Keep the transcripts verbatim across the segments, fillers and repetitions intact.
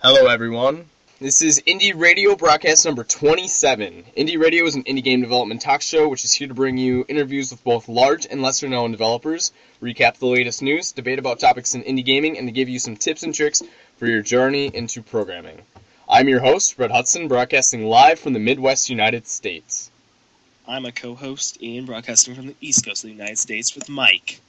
Hello, everyone. This is Indie Radio broadcast number twenty-seven. Indie Radio is an indie game development talk show which is here to bring you interviews with both large and lesser-known developers, recap the latest news, debate about topics in indie gaming, and to give you some tips and tricks for your journey into programming. I'm your host, Red Hudson, broadcasting live from the Midwest United States. I'm a co-host, Ian, broadcasting from the East Coast of the United States with Mike.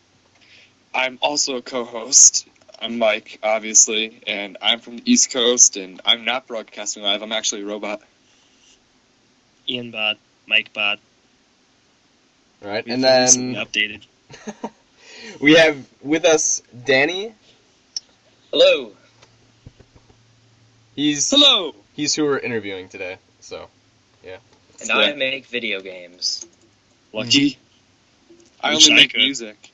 I'm also a co-host. I'm Mike, obviously, and I'm from the East Coast, and I'm not broadcasting live. I'm actually a robot. Ian Bod, Mike Bod. All right, We've and then... updated. We have with us Danny. Hello. He's... Hello! He's who we're interviewing today, so, yeah. And I make video games. Lucky. I only make music.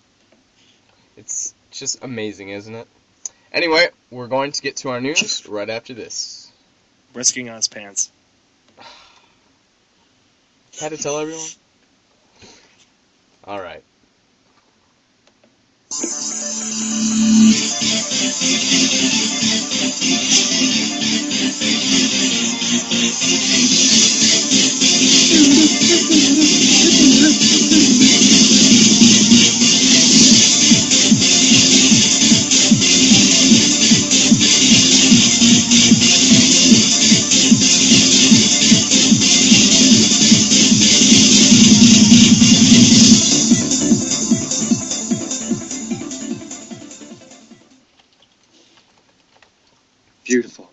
It's just amazing, isn't it? Anyway, we're going to get to our news right after this. Risking on his pants. Had to tell everyone? All right. Beautiful.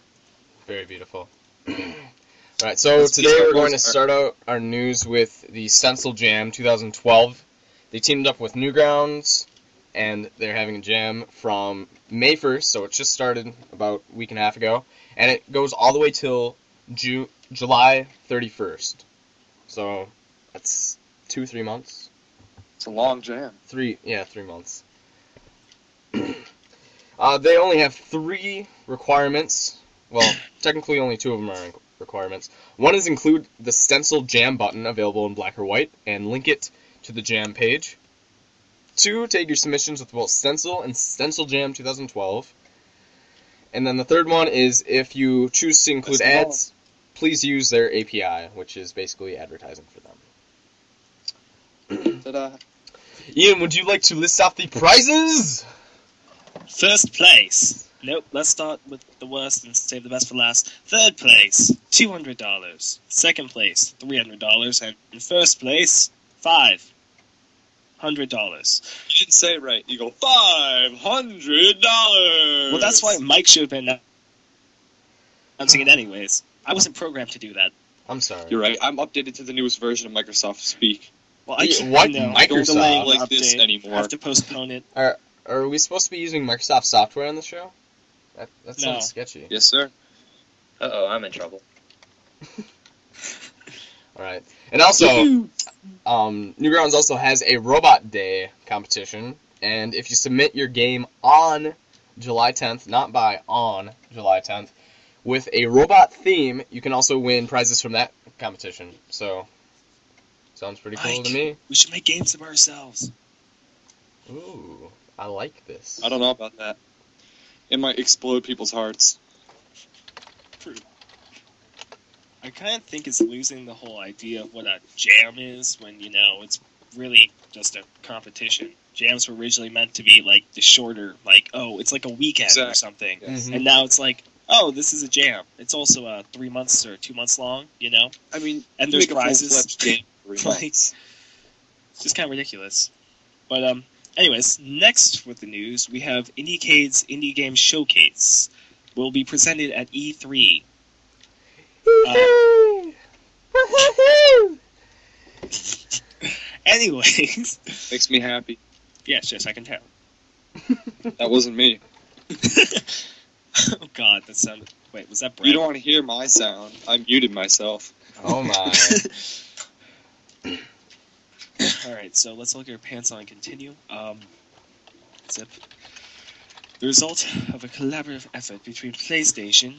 Very beautiful. All right, so today we're going to start out our news with the Stencil Jam twenty twelve. They teamed up with Newgrounds, and they're having a jam from May first, so it just started about a week and a half ago, and it goes all the way till Ju- July thirty-first. So that's two, three months. It's a long jam. Three, yeah, three months. Uh, they only have three requirements. Well, technically only two of them are requirements. One is include the Stencil Jam button available in black or white and link it to the Jam page. Two, take your submissions with both Stencil and Stencil Jam twenty twelve. And then the third one is if you choose to include That's ads, all. Please use their A P I, which is basically advertising for them. Ta-da. Ian, would you like to list off the prizes? First place. Nope, let's start with the worst and save the best for last. Third place, two hundred dollars. Second place, three hundred dollars. And first place, five hundred dollars. You didn't say it right. You go, five hundred dollars! Well, that's why Mike should have been announcing it anyways. I wasn't programmed to do that. I'm sorry. You're right. I'm updated to the newest version of Microsoft Speak. Well, I can't what? No, Microsoft? I like this anymore. I have to postpone it. All right. Are we supposed to be using Microsoft software on the show? That, that sounds no. sketchy. Yes, sir. Uh-oh, I'm in trouble. All right. And also, um, Newgrounds also has a Robot Day competition. And if you submit your game on July tenth, not by, on July tenth, with a robot theme, you can also win prizes from that competition. So, sounds pretty cool Mike, to me. We should make games of ourselves. Ooh. I like this. I don't know about that. It might explode people's hearts. True. I kind of think it's losing the whole idea of what a jam is when, you know, it's really just a competition. Jams were originally meant to be, like, the shorter, like, oh, it's like a weekend exactly. or something. Yes. Mm-hmm. And now it's like, oh, this is a jam. It's also uh, three months or two months long, you know? I mean, and there's prizes. Like, it's just kind of ridiculous. But, um... anyways, next with the news, we have IndieCade's Indie Game Showcase will be presented at E three. Uh, anyways. Makes me happy. Yes, yes, I can tell. That wasn't me. Oh, God, that sounded... Wait, was that Brad? You don't want to hear my sound. I muted myself. Oh, my... Alright, so let's look at our pants on and continue. Um, zip. The result of a collaborative effort between PlayStation...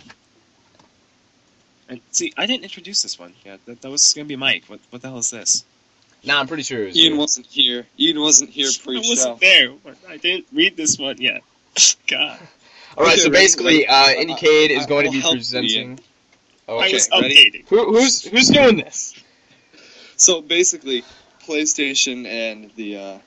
And, see, I didn't introduce this one yet. That, that was going to be Mike. What what the hell is this? Nah, I'm pretty sure it was Ian you. wasn't here. Ian wasn't here pre-show. I wasn't there. I didn't read this one yet. God. All right, okay, so ready, basically, uh, IndieCade is going to be presenting. Oh, okay, ready? Who, who's who's doing this? So basically, PlayStation and the uh,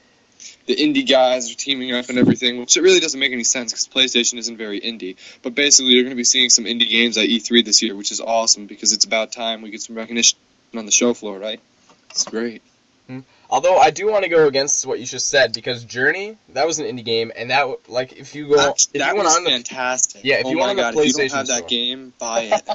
the indie guys are teaming up and everything, which it really doesn't make any sense because PlayStation isn't very indie. But basically, you're going to be seeing some indie games at E three this year, which is awesome because it's about time we get some recognition on the show floor, right? It's great. Hmm. Although I do want to go against what you just said because Journey, that was an indie game, and that like if you go, that, if that you went was on the, fantastic. Yeah, if oh you went on God, the PlayStation if you don't have store, that game, buy it.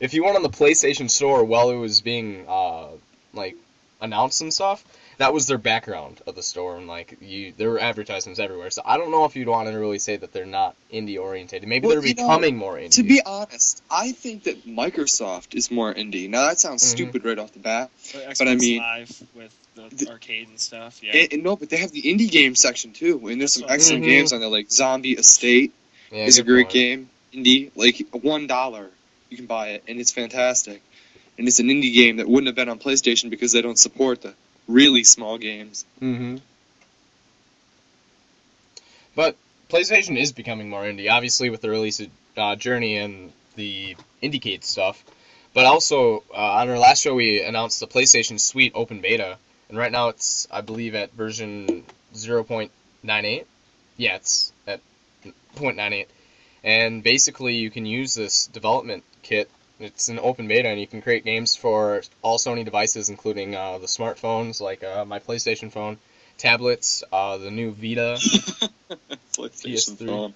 If you went on the PlayStation Store while it was being uh, like announced and stuff, that was their background of the store, and like you, there were advertisements everywhere. So I don't know if you'd want to really say that they're not indie oriented. Maybe well, they're becoming know, more indie. To be honest, I think that Microsoft is more indie. Now that sounds mm-hmm. stupid right off the bat, but, but I mean, Live with the, the arcade and stuff. Yeah, and, and no, but they have the indie game section too, and there's some excellent mm-hmm. games on there. Like Zombie Estate yeah, is a great point. game, indie, like one dollar. You can buy it, and it's fantastic. And it's an indie game that wouldn't have been on PlayStation because they don't support the really small games. Mm-hmm. But PlayStation is becoming more indie, obviously, with the release of uh, Journey and the IndieCade stuff. But also, uh, on our last show, we announced the PlayStation Suite Open Beta. And right now it's, I believe, at version zero point nine eight. Yeah, it's at zero point nine eight. And basically, you can use this development kit. It's an open beta, and you can create games for all Sony devices, including uh, the smartphones, like uh, my PlayStation phone, tablets, uh, the new Vita, PlayStation phone.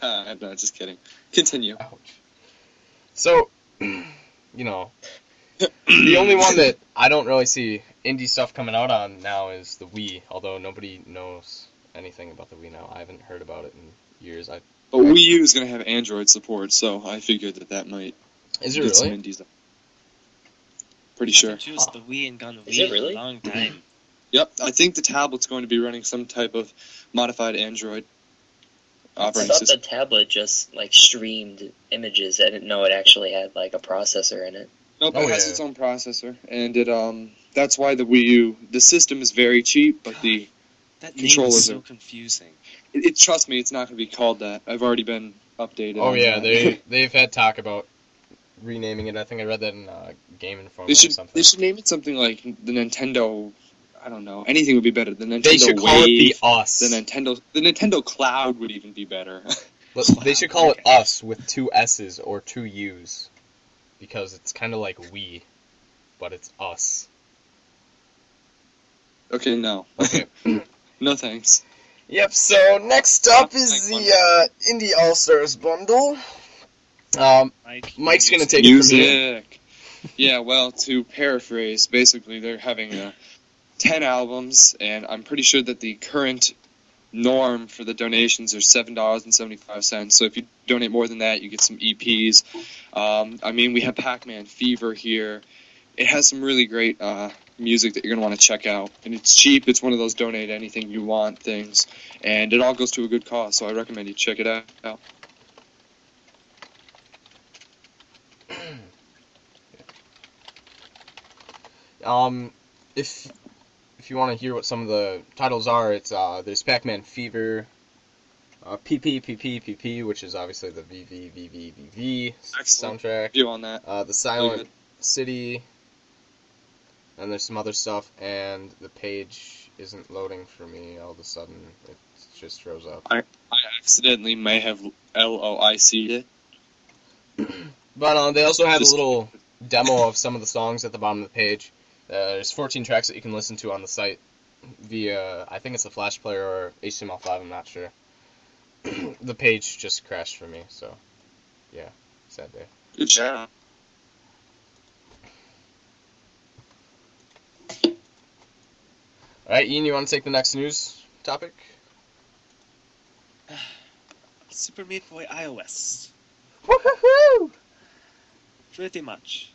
I'm not just kidding. Continue. Ouch. So, you know, the only one that I don't really see indie stuff coming out on now is the Wii, although nobody knows anything about the Wii now. I haven't heard about it in years. I But Wii U is going to have Android support, so I figured that that might. Is it really? Pretty sure. Choose the Wii and gone the Wii for really? a long time. Yep, I think the tablet's going to be running some type of modified Android operating system. I thought the tablet just like streamed images. I didn't know it actually had like a processor in it. Nope, oh, it yeah. has its own processor, and it um that's why the Wii U the system is very cheap, but God, the that controllers name is so are, confusing. It, it, trust me, it's not going to be called that. I've already been updated. Oh, yeah, they, they've had talk about renaming it. I think I read that in uh, Game Informer they should, or something. They should name it something like the Nintendo, I don't know, anything would be better. The Nintendo They should Wave, call it the Us. The Nintendo, the Nintendo Cloud would even be better. Wow, they should call okay. it Us with two S's or two U's, because it's kind of like we, but it's us. Okay, no. Okay. No thanks. Yep, so next up is the uh, Indie All-Stars Bundle. Um, Mike, Mike's going to take music. it from here. Yeah, well, to paraphrase, basically they're having uh, ten albums, and I'm pretty sure that the current norm for the donations are seven dollars and seventy-five cents, so if you donate more than that, you get some E Ps. Um, I mean, we have Pac-Man Fever here. It has some really great... Uh, music that you're going to want to check out, and it's cheap. It's one of those donate anything you want things, and it all goes to a good cause, so I recommend you check it out. um if if you want to hear what some of the titles are, it's uh there's Pac-Man Fever, uh P P P P P P, which is obviously the V V V V V soundtrack view on that, uh the Silent really City. And there's some other stuff, and the page isn't loading for me. All of a sudden, it just shows up. I, I accidentally may have L O I C'd it. But uh, they also have just a little demo of some of the songs at the bottom of the page. Uh, there's fourteen tracks that you can listen to on the site via, I think it's a Flash player or H T M L five, I'm not sure. The page just crashed for me, so yeah, sad day. Good job. All right, Ian, you want to take the next news topic? Super Meat Boy iOS. Woohoo! Pretty much.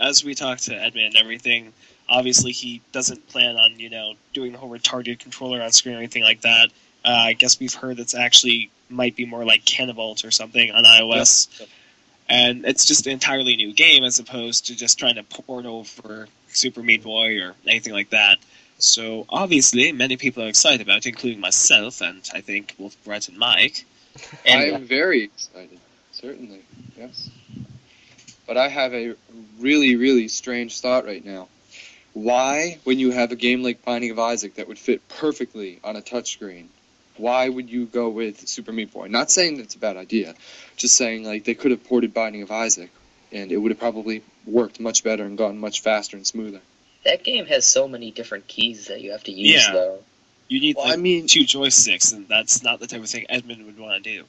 As we talked to Edmund and everything, obviously he doesn't plan on, you know, doing the whole retarded controller on screen or anything like that. Uh, I guess we've heard it's actually might be more like Canavolt or something on iOS. Yep. Yep. And it's just an entirely new game as opposed to just trying to port over Super Meat Boy or anything like that. So, obviously, many people are excited about it, including myself and, I think, both Brett and Mike. And, I'm uh, very excited, certainly, yes. But I have a really, really strange thought right now. Why, when you have a game like Binding of Isaac that would fit perfectly on a touchscreen, why would you go with Super Meat Boy? Not saying that's a bad idea, just saying like they could have ported Binding of Isaac, and it would have probably worked much better and gone much faster and smoother. That game has so many different keys that you have to use, yeah. though. You need well, like, I mean, two joysticks, and that's not the type of thing Edmund would want to do.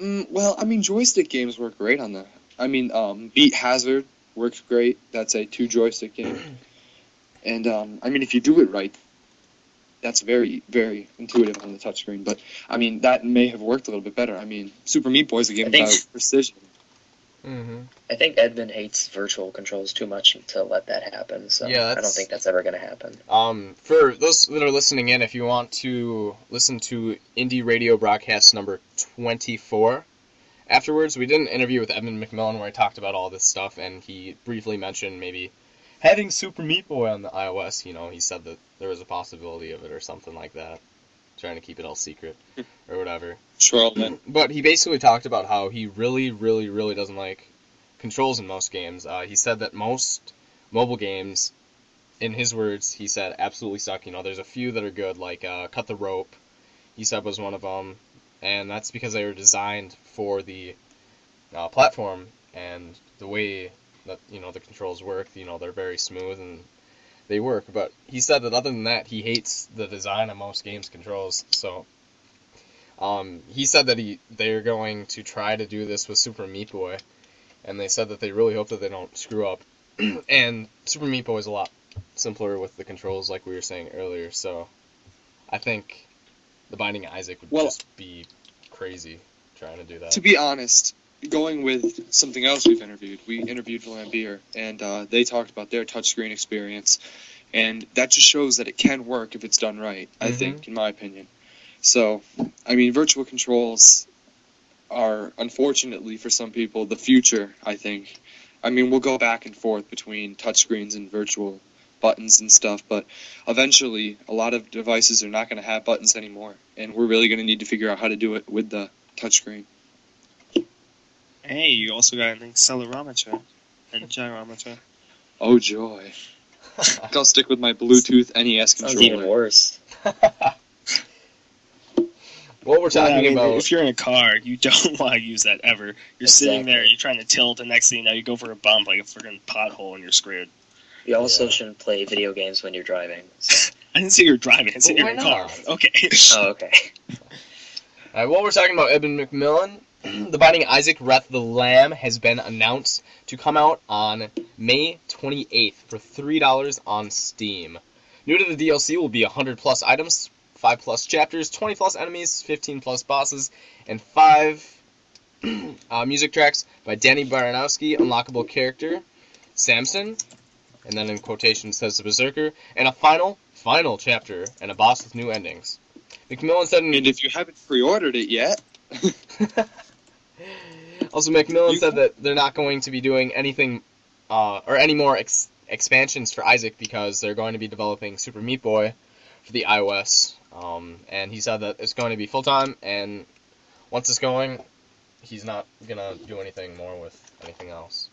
Mm, well, I mean, joystick games work great on that. I mean, um, Beat Hazard works great. That's a two-joystick game. And, um, I mean, if you do it right, that's very, very intuitive on the touchscreen. But, I mean, that may have worked a little bit better. I mean, Super Meat Boy is a game about precision. Mm-hmm. I think Edmund hates virtual controls too much to let that happen, so yeah, I don't think that's ever going to happen. Um, for those that are listening in, if you want to listen to Indie Radio Broadcast number twenty-four, afterwards we did an interview with Edmund McMillen where I talked about all this stuff, and he briefly mentioned maybe having Super Meat Boy on the iOS, you know, he said that there was a possibility of it or something like that. Trying to keep it all secret or whatever. Sure, man. But he basically talked about how he really, really, really doesn't like controls in most games. Uh, he said that most mobile games, in his words, he said, absolutely suck. You know, there's a few that are good, like uh, Cut the Rope, he said was one of them. And that's because they were designed for the uh, platform and the way that, you know, the controls work. You know, they're very smooth and they work, but he said that other than that, he hates the design of most games' controls, so um, he said that he they're going to try to do this with Super Meat Boy, and they said that they really hope that they don't screw up, and Super Meat Boy is a lot simpler with the controls, like we were saying earlier, so I think the Binding of Isaac would well, just be crazy trying to do that. To be honest, going with something else we've interviewed, we interviewed Vlambeer, and uh, they talked about their touchscreen experience, and that just shows that it can work if it's done right, I mm-hmm. think, in my opinion. So, I mean, virtual controls are, unfortunately for some people, the future, I think. I mean, we'll go back and forth between touchscreens and virtual buttons and stuff, but eventually a lot of devices are not going to have buttons anymore, and we're really going to need to figure out how to do it with the touchscreen. Hey, you also got an accelerometer and gyrometer. Oh, joy. I'll stick with my Bluetooth N E S controller. Sounds even worse. What we're talking yeah, I mean, about... If you're in a car, you don't want to use that ever. You're exactly. sitting there, you're trying to tilt, and next thing you know, you go for a bump like a freaking pothole, and you're screwed. You also yeah. shouldn't play video games when you're driving. So. I didn't say you were driving. I said well, you're in a car. Okay. Oh, okay. All right, well, we're talking about Edmund McMillen. The Binding of Isaac Wrath of the Lamb has been announced to come out on May twenty-eighth for three dollars on Steam. New to the D L C will be one hundred plus items, five plus chapters, twenty plus enemies, fifteen plus bosses, and five uh, music tracks by Danny Baranowski, unlockable character, Samson, and then in quotation says the Berserker, and a final, final chapter, and a boss with new endings. McMillen said... And if you haven't pre-ordered it yet... Also, McMillen said that they're not going to be doing anything uh, or any more ex- expansions for Isaac because they're going to be developing Super Meat Boy for the iOS. Um, and he said that it's going to be full-time, and once it's going, he's not going to do anything more with anything else.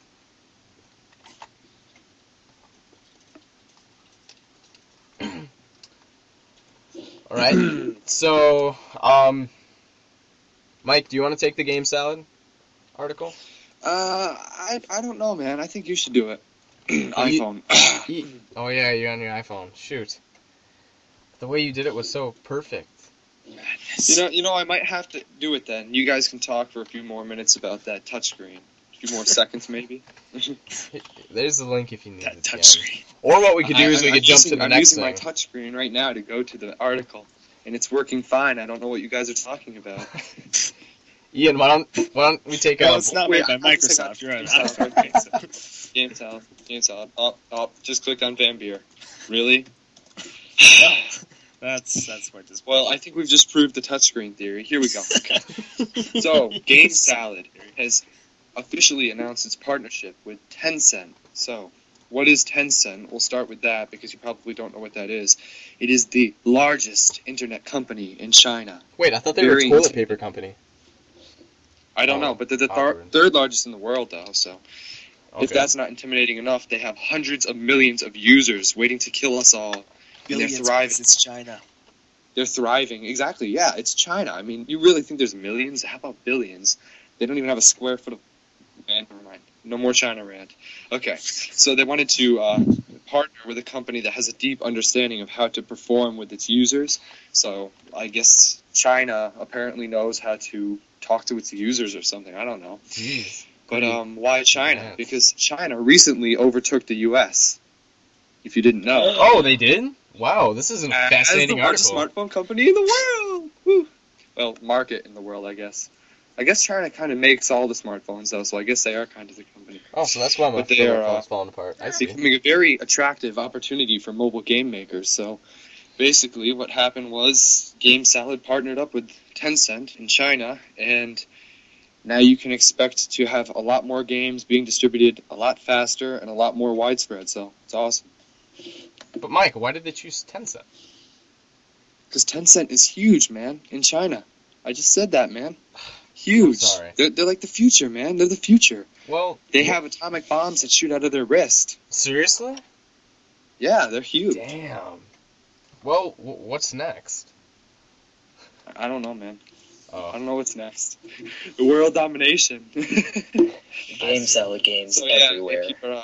All right, so... Um, Mike, do you want to take the Game Salad article? Uh, I I don't know, man. I think you should do it. iPhone. Oh, yeah, you're on your iPhone. Shoot. The way you did it was so perfect. Madness. You know, you know, I might have to do it then. You guys can talk for a few more minutes about that touchscreen. A few more seconds, maybe. There's the link if you need that it. That touchscreen. Or what we could do I, is I, we could I'm jump using, to the I'm next thing. I'm using my touchscreen right now to go to the article. And it's working fine. I don't know what you guys are talking about. Ian, why don't, why don't we take no, a... No, it's not wait, made by Microsoft. You're right. GameSalad. GameSalad. Up, up. Just clicked on Van Beer. Really? Yeah. That's that's what this... Well, I think we've just proved the touchscreen theory. Here we go. Okay. So, GameSalad has officially announced its partnership with Tencent. So... What is Tencent? We'll start with that because you probably don't know what that is. It is the largest internet company in China. Wait, I thought they Very were a toilet paper company. I don't oh, know, but they're the th- third largest in the world, though, so... Okay. If that's not intimidating enough, they have hundreds of millions of users waiting to kill us all. Billions, and they're thriving. It's China. They're thriving. Exactly, yeah, it's China. I mean, you really think there's millions? How about billions? They don't even have a square foot of... Man, never mind. No more China rant. Okay, so they wanted to uh, partner with a company that has a deep understanding of how to perform with its users. So I guess China apparently knows how to talk to its users or something. I don't know. Jeez. But um, why China? Because China recently overtook the U S, if you didn't know. Oh, they did? Wow, this is a fascinating article. As the largest smartphone company in the world. Woo. Well, market in the world, I guess. I guess China kind of makes all the smartphones, though, so I guess they are kind of the company. Oh, so that's why my phone's falling apart. I see. It's becoming a very attractive opportunity for mobile game makers. So basically what happened was GameSalad partnered up with Tencent in China, and... now you can expect to have a lot more games being distributed a lot faster and a lot more widespread, so it's awesome. But Mike, why did they choose Tencent? Because Tencent is huge, man, in China. I just said that, man. Huge. I'm sorry. They're, they're like the future, man. They're the future. Well, they have atomic bombs that shoot out of their wrist. Seriously? Yeah, they're huge. Damn. Well, w- what's next? I don't know, man. Oh. I don't know what's next. The world domination. Game salad games so, yeah, everywhere. If you, are,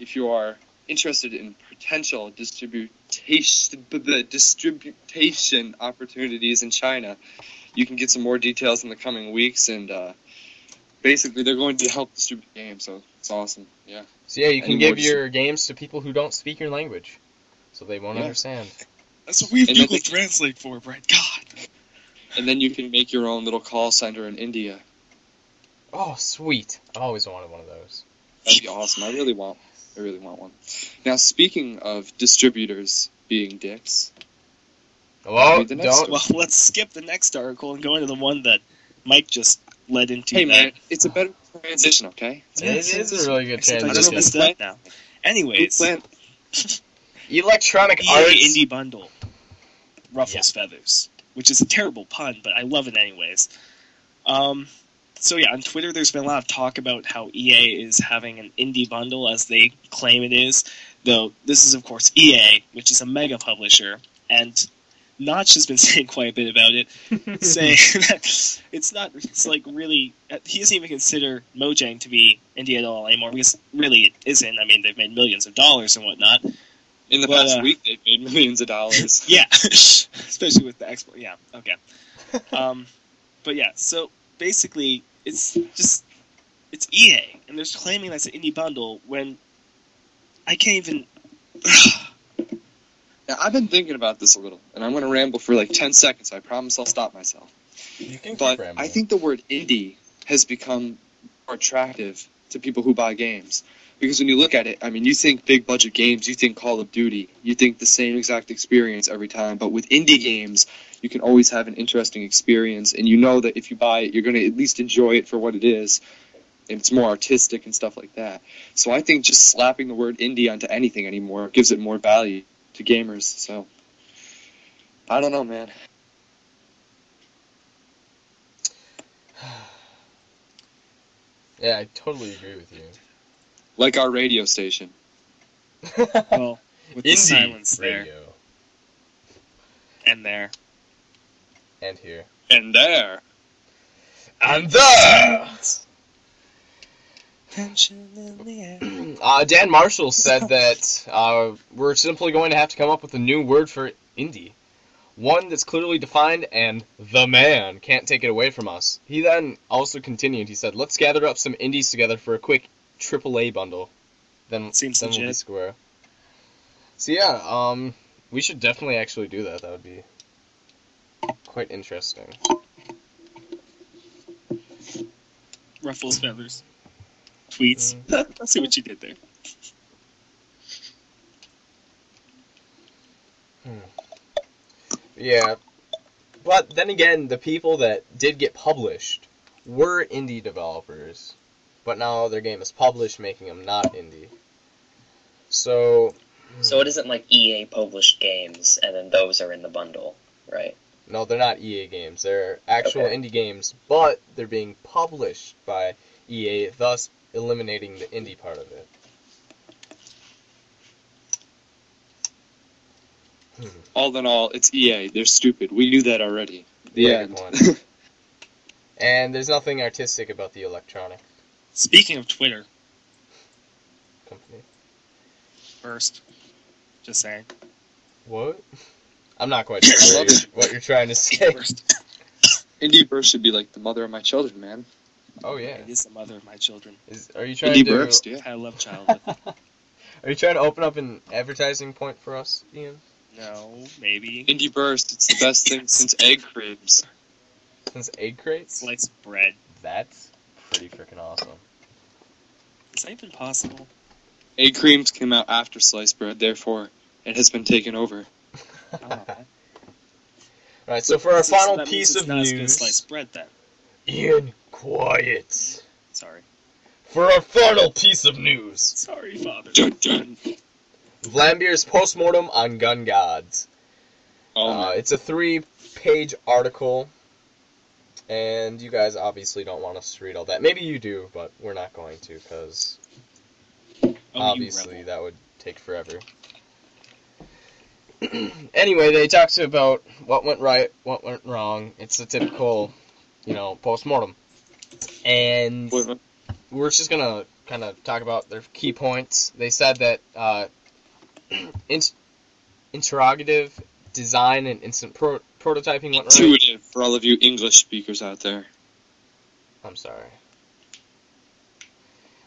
if you are interested in potential distributation, distribution opportunities in China, you can get some more details in the coming weeks. And uh, basically, they're going to help distribute games, so it's awesome. Yeah. So yeah, you can Any give your games to people who don't speak your language, so they won't yeah. understand. That's what we've and Google they, Translate for, Brad. God. And then you can make your own little call center in India. Oh, sweet. I always wanted one of those. That'd be awesome. I really want I really want one. Now, speaking of distributors being dicks... Hello? Don't. Well, let's skip the next article and go into the one that Mike just led into. Hey, man, it's a better transition, okay? It, it is, is a really good transition. I just missed that now. Anyways. Electronic E A Arts... Indie Bundle. Ruffles yeah. Feathers. Which is a terrible pun, but I love it anyways. Um, so yeah, on Twitter there's been a lot of talk about how E A is having an indie bundle, as they claim it is. Though this is, of course, E A, which is a mega publisher, and Notch has been saying quite a bit about it, saying that it's not, it's like really, he doesn't even consider Mojang to be indie at all anymore, because really it isn't. I mean, they've made millions of dollars and whatnot. In the but, past uh, week, they've made millions of dollars. Yeah, especially with the export. Yeah, okay. Um, but yeah, so basically, it's just it's E A, and they're claiming that's an indie bundle when I can't even. Now, I've been thinking about this a little, and I'm going to ramble for like ten seconds. I promise I'll stop myself. You can but keep rambling. I think the word indie has become more attractive to people who buy games. Because when you look at it, I mean, you think big-budget games, you think Call of Duty, you think the same exact experience every time. But with indie games, you can always have an interesting experience, and you know that if you buy it, you're going to at least enjoy it for what it is, and it's more artistic and stuff like that. So I think just slapping the word indie onto anything anymore gives it more value to gamers. So I don't know, man. Yeah, I totally agree with you. Like our radio station. Well, with the silence radio. There. And there. And here. And there. And there! Tension in the air. Uh, Dan Marshall said that uh, we're simply going to have to come up with a new word for indie. One that's clearly defined, and the man can't take it away from us. He then also continued. He said, let's gather up some indies together for a quick Triple A bundle, then seems then legit. We'll be square. So yeah, um, we should definitely actually do that. That would be quite interesting. Ruffles feathers, tweets. Uh, I see what you did there. Hmm. Yeah, but then again, the people that did get published were indie developers. But now their game is published, making them not indie. So... So it isn't like E A published games, and then those are in the bundle, right? No, they're not E A games. They're actual okay. indie games, but they're being published by E A, thus eliminating the indie part of it. All in all, it's E A. They're stupid. We knew that already. The end. And there's nothing artistic about the electronic. Speaking of Twitter. Company. First. Just saying. What? I'm not quite sure what you're trying to say. IndieBurst should be like the mother of my children, man. Oh, yeah. It is the mother of my children. Is, are you trying IndieBurst, to... IndieBurst, yeah. I love childhood. Are you trying to open up an advertising point for us, Ian? No, maybe. IndieBurst, it's the best thing since egg cribs. Since egg crates? Sliced bread. That's pretty freaking awesome. Is that even possible? Egg creams came out after sliced bread, therefore it has been taken over. Oh. Alright, so for our so final that piece means it's of not news. As good as sliced bread, then. Ian, quiet. Sorry. For our final piece of news. Sorry, Father. Dun, dun. Vlambeer's postmortem on Gun Gods. Oh, uh, it's a three-page article, and you guys obviously don't want us to read all that. Maybe you do, but we're not going to, because oh, obviously that would take forever. Anyway, they talked about what went right, what went wrong. It's a typical, you know, postmortem. And we're just going to kind of talk about their key points. They said that uh, int- interrogative design and instant pro- prototyping went right. Intuitive for all of you English speakers out there. I'm sorry.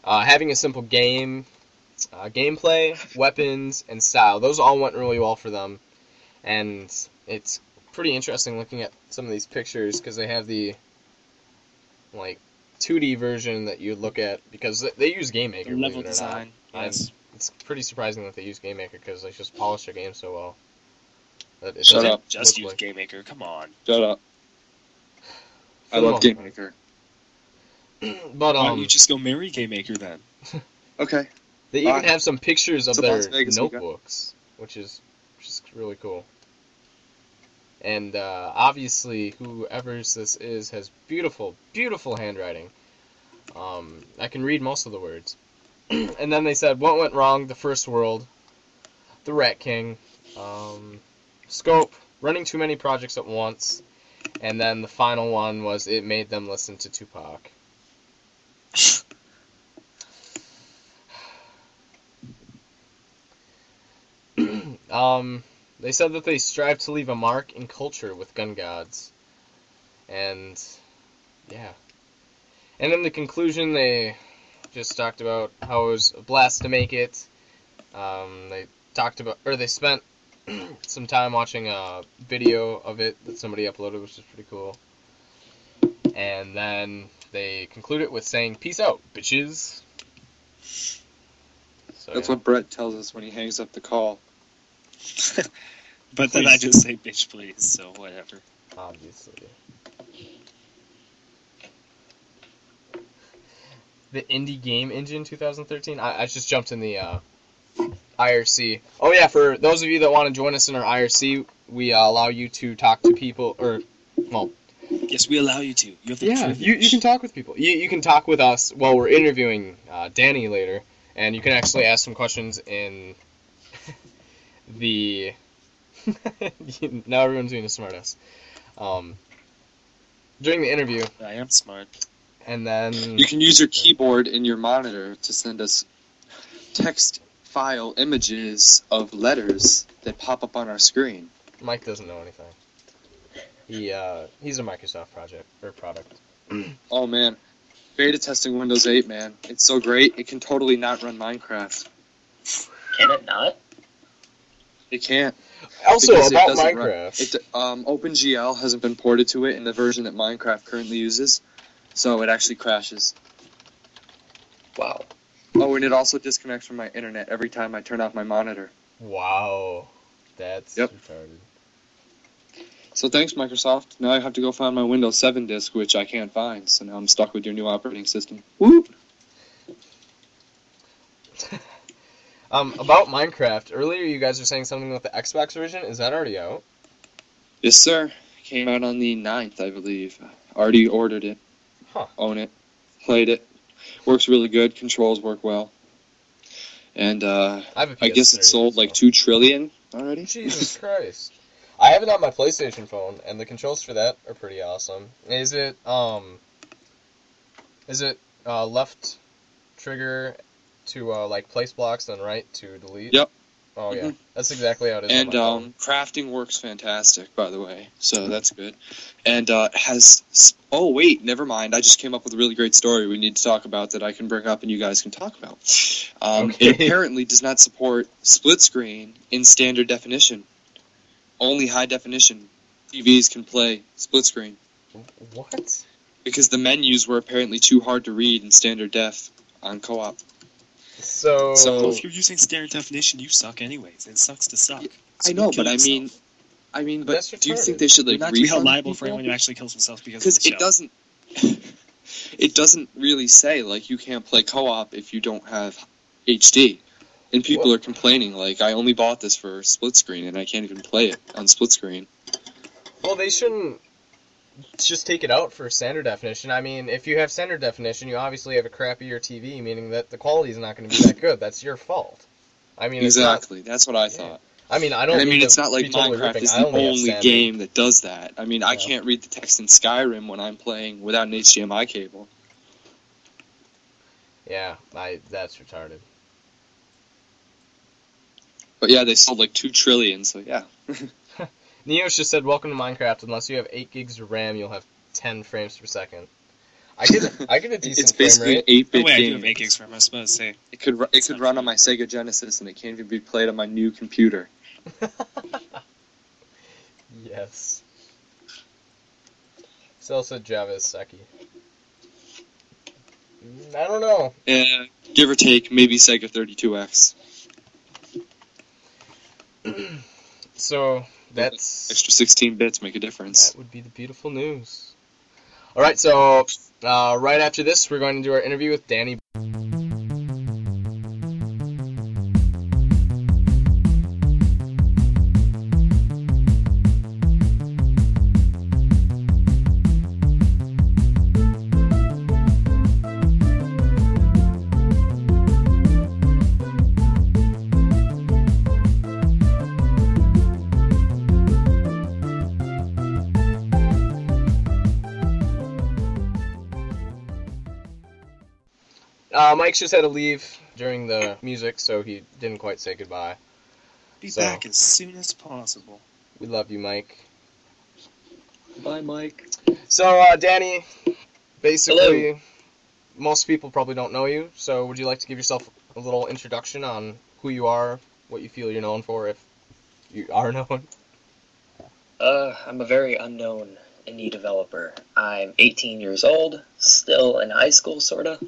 Uh, having a simple game... Uh, gameplay, weapons, and style. Those all went really well for them. And it's pretty interesting looking at some of these pictures because they have the, like, two D version that you look at because they, they use Game Maker. The level design. Yes. It's pretty surprising that they use Game Maker because they just polish their game so well. That it Shut up. Just use like. Game Maker. Come on. Shut up. I love Game Maker. But, um, why don't you just go marry Game Maker then? Okay. They even uh, have some pictures of their notebooks, which is just really cool. And uh, obviously, whoever this is has beautiful, beautiful handwriting. Um, I can read most of the words. And then they said, what went wrong? The First World, the Rat King, um, Scope, running too many projects at once, and then the final one was it made them listen to Tupac. Um, they said that they strive to leave a mark in culture with Gun Gods. And, yeah. And in the conclusion, they just talked about how it was a blast to make it. Um, they talked about, or they spent some time watching a video of it that somebody uploaded, which is pretty cool. And then they conclude it with saying, peace out, bitches. So, That's yeah. what Brett tells us when he hangs up the call. But please. Then I just say bitch please, so whatever. Obviously. The Indie Game Engine twenty thirteen? I, I just jumped in the uh, I R C. Oh yeah, for those of you that want to join us in our I R C, we uh, allow you to talk to people, or, well... Yes, we allow you to. You have the yeah, you, you can talk with people. You, you can talk with us while we're interviewing uh, Danny later, and you can actually ask some questions in... The now everyone's being a smartass. Um, during the interview, I am smart. And then you can use your keyboard and your monitor to send us text file images of letters that pop up on our screen. Mike doesn't know anything. He uh, he's a Microsoft project or product. Oh man, beta testing Windows eight, man, it's so great. It can totally not run Minecraft. Can it not? It can't. Also, about it Minecraft. It, um, OpenGL hasn't been ported to it in the version that Minecraft currently uses, so it actually crashes. Wow. Oh, and it also disconnects from my internet every time I turn off my monitor. Wow. That's yep. retarded. So thanks, Microsoft. Now I have to go find my Windows seven disk, which I can't find, so now I'm stuck with your new operating system. Whoop! Um, about Minecraft, earlier you guys were saying something about the Xbox version. Is that already out? Yes, sir. came out on the ninth, I believe. Already ordered it. Huh. Own it. Played it. Works really good. Controls work well. And uh, I, I guess it sold like two trillion already. Jesus Christ! I have it on my PlayStation phone, and the controls for that are pretty awesome. Is it um, is it uh, left trigger to uh, like place blocks, then right to delete? Yep. Oh yeah, mm-hmm. That's exactly how it is. And um, crafting works fantastic, by the way. So that's good. And uh, has oh wait, never mind. I just came up with a really great story we need to talk about that I can bring up and you guys can talk about. Um, okay. It apparently does not support split screen in standard definition. Only high definition T Vs can play split screen. What? Because the menus were apparently too hard to read in standard def on co-op. So, so well, if you're using standard definition, you suck anyways. It sucks to suck. So I know, but yourself. I mean, I mean, but do you think they should like not be held liable for anyone who actually kills themselves because of the show? It doesn't. It doesn't really say like you can't play co-op if you don't have H D, and people well, are complaining like I only bought this for split screen and I can't even play it on split screen. Well, they shouldn't just take it out for standard definition. I mean, if you have standard definition, you obviously have a crappier T V, meaning that the quality is not going to be that good. That's your fault. I mean, exactly. Not, that's what I thought. Yeah. I mean, I don't. And I mean, it's not like totally Minecraft ripping. Is the only game that does that. I mean, yeah. I can't read the text in Skyrim when I'm playing without an H D M I cable. Yeah, I. That's retarded. But yeah, they sold like two trillion. So yeah. Neosh just said, "Welcome to Minecraft. Unless you have eight gigs of RAM, you'll have ten frames per second." I get, a, I get a decent. It's basically frame rate. An eight-bit oh, wait, game. I do have eight gigs RAM. I was supposed to say it could it it's could run on my Sega Genesis, and it can't even be played on my new computer. Yes. Salsa Java is sucky. I don't know. Yeah, give or take, maybe Sega thirty-two X. So. That's extra sixteen bits make a difference. That would be the beautiful news. All right, so uh, right after this, we're going to do our interview with Danny. Uh, Mike just had to leave during the music, so he didn't quite say goodbye. Be so, back as soon as possible. We love you, Mike. Bye, Mike. So, uh, Danny, basically, hello. Most people probably don't know you, so would you like to give yourself a little introduction on who you are, what you feel you're known for, if you are known? Uh, I'm a very unknown indie developer. I'm eighteen years old, still in high school, sort of.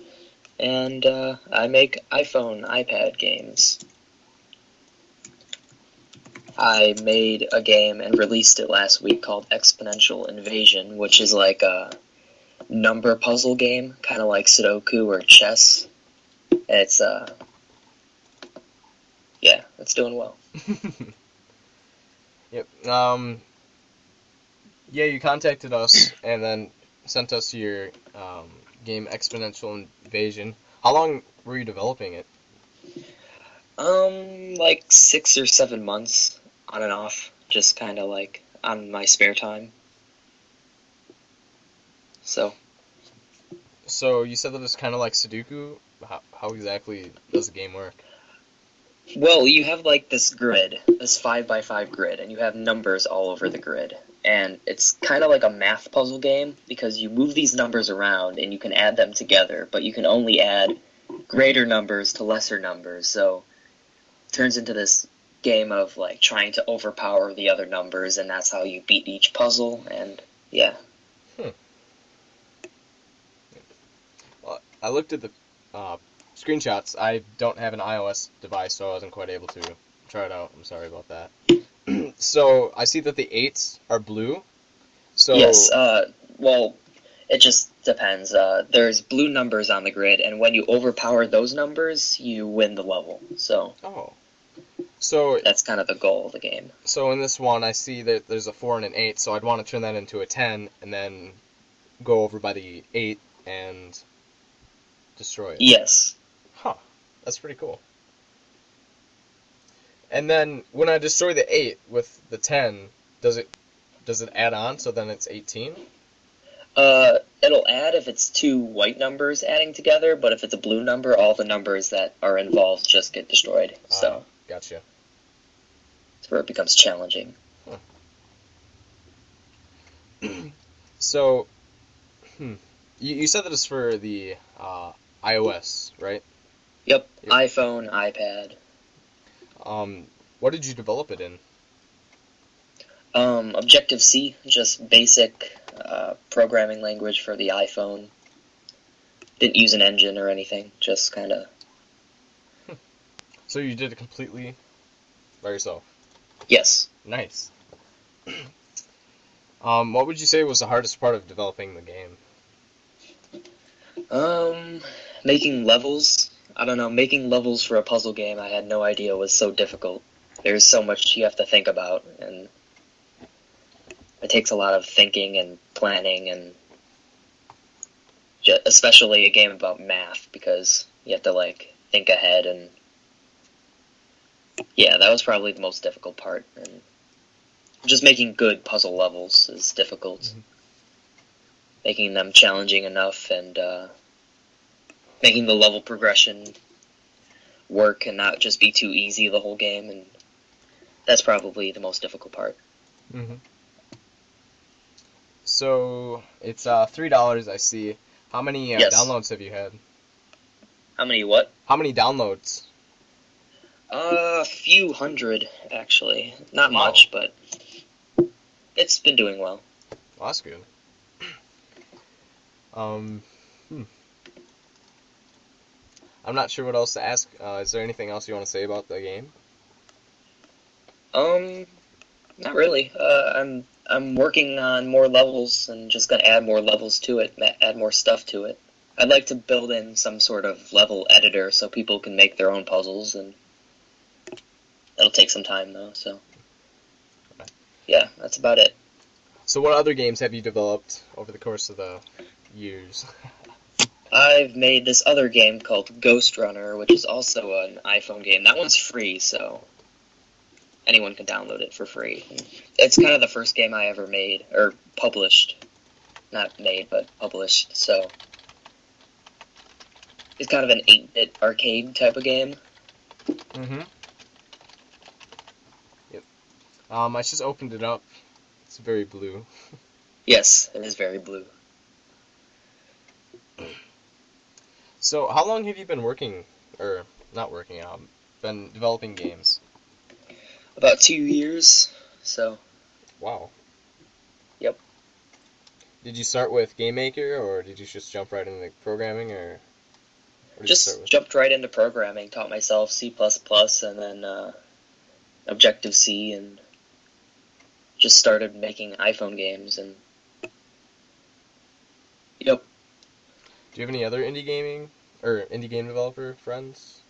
And uh, I make iPhone, iPad games. I made a game and released it last week called Exponential Invasion, which is like a number puzzle game, kind of like Sudoku or chess. It's, uh, yeah, it's doing well. Yep. Um, yeah, you contacted us and then sent us your, um, game Exponential Invasion. How long were you developing it? Um, like six or seven months on and off, just kind of like on my spare time. So. So you said that it's kind of like Sudoku. How, how exactly does the game work? Well, you have like this grid, this five by five grid, and you have numbers all over the grid. And it's kind of like a math puzzle game because you move these numbers around and you can add them together, but you can only add greater numbers to lesser numbers. So it turns into this game of like trying to overpower the other numbers, and that's how you beat each puzzle. And yeah. Hmm. Well, I looked at the uh, screenshots. I don't have an iOS device, so I wasn't quite able to try it out. I'm sorry about that. So, I see that the eights are blue. So yes, uh, well, it just depends. Uh, there's blue numbers on the grid, and when you overpower those numbers, you win the level. So. Oh. So that's kind of the goal of the game. So in this one, I see that there's a four and an eight, so I'd want to turn that into a ten, and then go over by the eight and destroy it. Yes. Huh. That's pretty cool. And then when I destroy the eight with the ten, does it does it add on? So then it's eighteen. Uh, it'll add if it's two white numbers adding together, but if it's a blue number, all the numbers that are involved just get destroyed. Ah, so gotcha. That's where it becomes challenging. Huh. So, hmm, you, you said that it's for the uh, iOS, right? Yep. yep, iPhone, iPad. Um, what did you develop it in? Um, Objective-C, just basic uh, programming language for the iPhone. Didn't use an engine or anything, just kind of... Hmm. So you did it completely by yourself? Yes. Nice. um, what would you say was the hardest part of developing the game? Um, making levels. I don't know, making levels for a puzzle game I had no idea was so difficult. There's so much you have to think about, and... it takes a lot of thinking and planning, and especially a game about math, because you have to, like, think ahead, and yeah, that was probably the most difficult part, and just making good puzzle levels is difficult. Mm-hmm. Making them challenging enough, and uh, making the level progression work and not just be too easy the whole game, and that's probably the most difficult part. Mm-hmm. So, it's uh, three dollars, I see. How many uh, yes. downloads have you had? How many what? How many downloads? Uh, a few hundred, actually. Not wow. much, but it's been doing well. Well, that's good. Um, hmm. I'm not sure what else to ask. Uh, is there anything else you want to say about the game? Um, not really. Uh, I'm... I'm working on more levels and just going to add more levels to it, add more stuff to it. I'd like to build in some sort of level editor so people can make their own puzzles, and that'll take some time, though, so. Okay. Yeah, that's about it. So what other games have you developed over the course of the years? I've made this other game called Ghost Runner, which is also an iPhone game. That one's free, so... anyone can download it for free. It's kind of the first game I ever made, or published. Not made, but published, so... it's kind of an eight-bit arcade type of game. Mm-hmm. Yep. Um, I just opened it up. It's very blue. Yes, it is very blue. So, how long have you been working, or not working out, been developing games? About two years, so. Wow. Yep. Did you start with Game Maker, or did you just jump right into programming, or? or just jumped right into programming. Taught myself C plus plus, and then uh, Objective-C, and just started making iPhone games, and. Yep. Do you have any other indie gaming or indie game developer friends?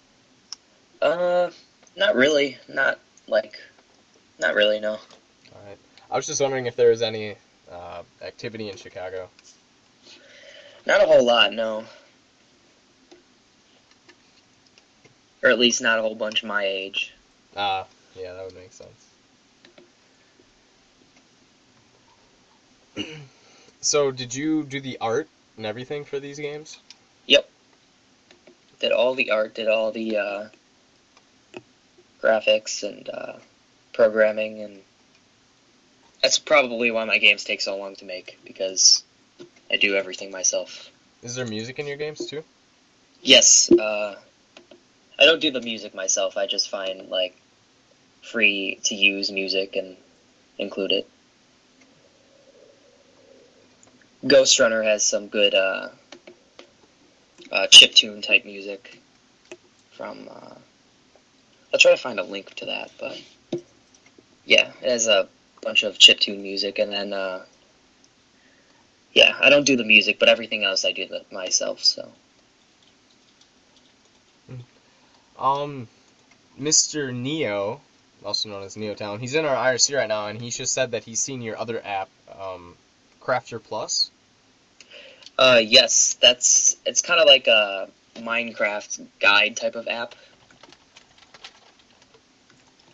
Uh, not really. Not. Like, not really, no. Alright. I was just wondering if there was any uh, activity in Chicago. Not a whole lot, no. Or at least not a whole bunch my age. Ah, uh, yeah, that would make sense. So, did you do the art and everything for these games? Yep. Did all the art, did all the... Uh... graphics and uh, programming, and that's probably why my games take so long to make, because I do everything myself. Is there music in your games too? Yes. Uh, I don't do the music myself. I just find like free to use music and include it. Ghost Runner has some good uh, uh, chiptune type music from. Uh, I'll try to find a link to that, but yeah, it has a bunch of chiptune music, and then, uh, yeah, I don't do the music, but everything else I do myself, so. Um, Mister Neo, also known as Neotown, he's in our I R C right now, and he just said that he's seen your other app, um, Crafter Plus. Uh, yes, that's, it's kind of like a Minecraft guide type of app.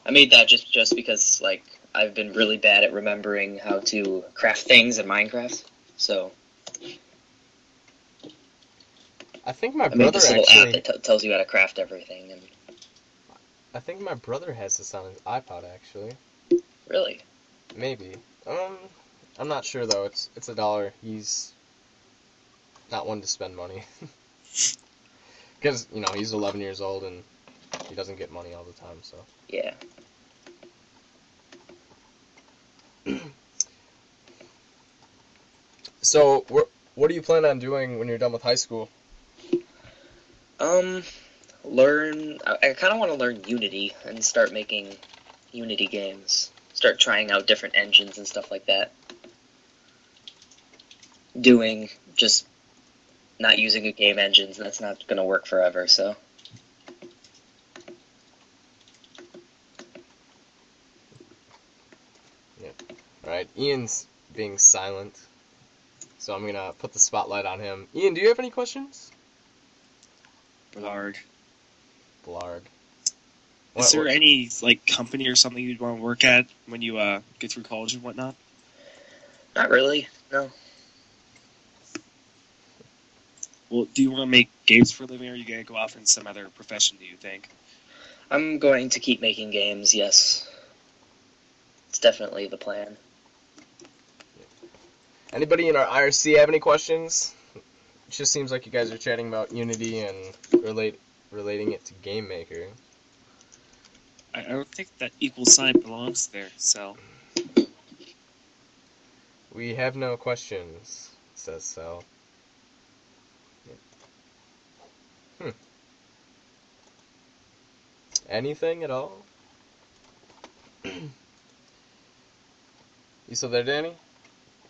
I made that just, just because, like, I've been really bad at remembering how to craft things in Minecraft, so... I think my I brother this actually... I made this little app that t- tells you how to craft everything, and... I think my brother has this on his iPod, actually. Really? Maybe. Um, I'm not sure, though. It's it's a dollar. He's not one to spend money. Because, you know, he's eleven years old, and he doesn't get money all the time, so... Yeah. So, what what do you plan on doing when you're done with high school? Um... Learn, I kind of want to learn Unity and start making Unity games. Start trying out different engines and stuff like that. Doing, just not using a game engine, that's not going to work forever, so. Yeah. Alright, Ian's being silent, so I'm going to put the spotlight on him. Ian, do you have any questions? Blard. Blarg. What, Is there what? any like company or something you'd want to work at when you uh, get through college and whatnot? Not really, no. Well, do you want to make games for a living, or are you going to go off in some other profession, do you think? I'm going to keep making games, yes. It's definitely the plan. Anybody in our I R C have any questions? It just seems like you guys are chatting about Unity and relate. relating it to Game Maker. I don't think that equal sign belongs there, so... We have no questions, says Sal. So. Hmm. Anything at all? You still there, Danny?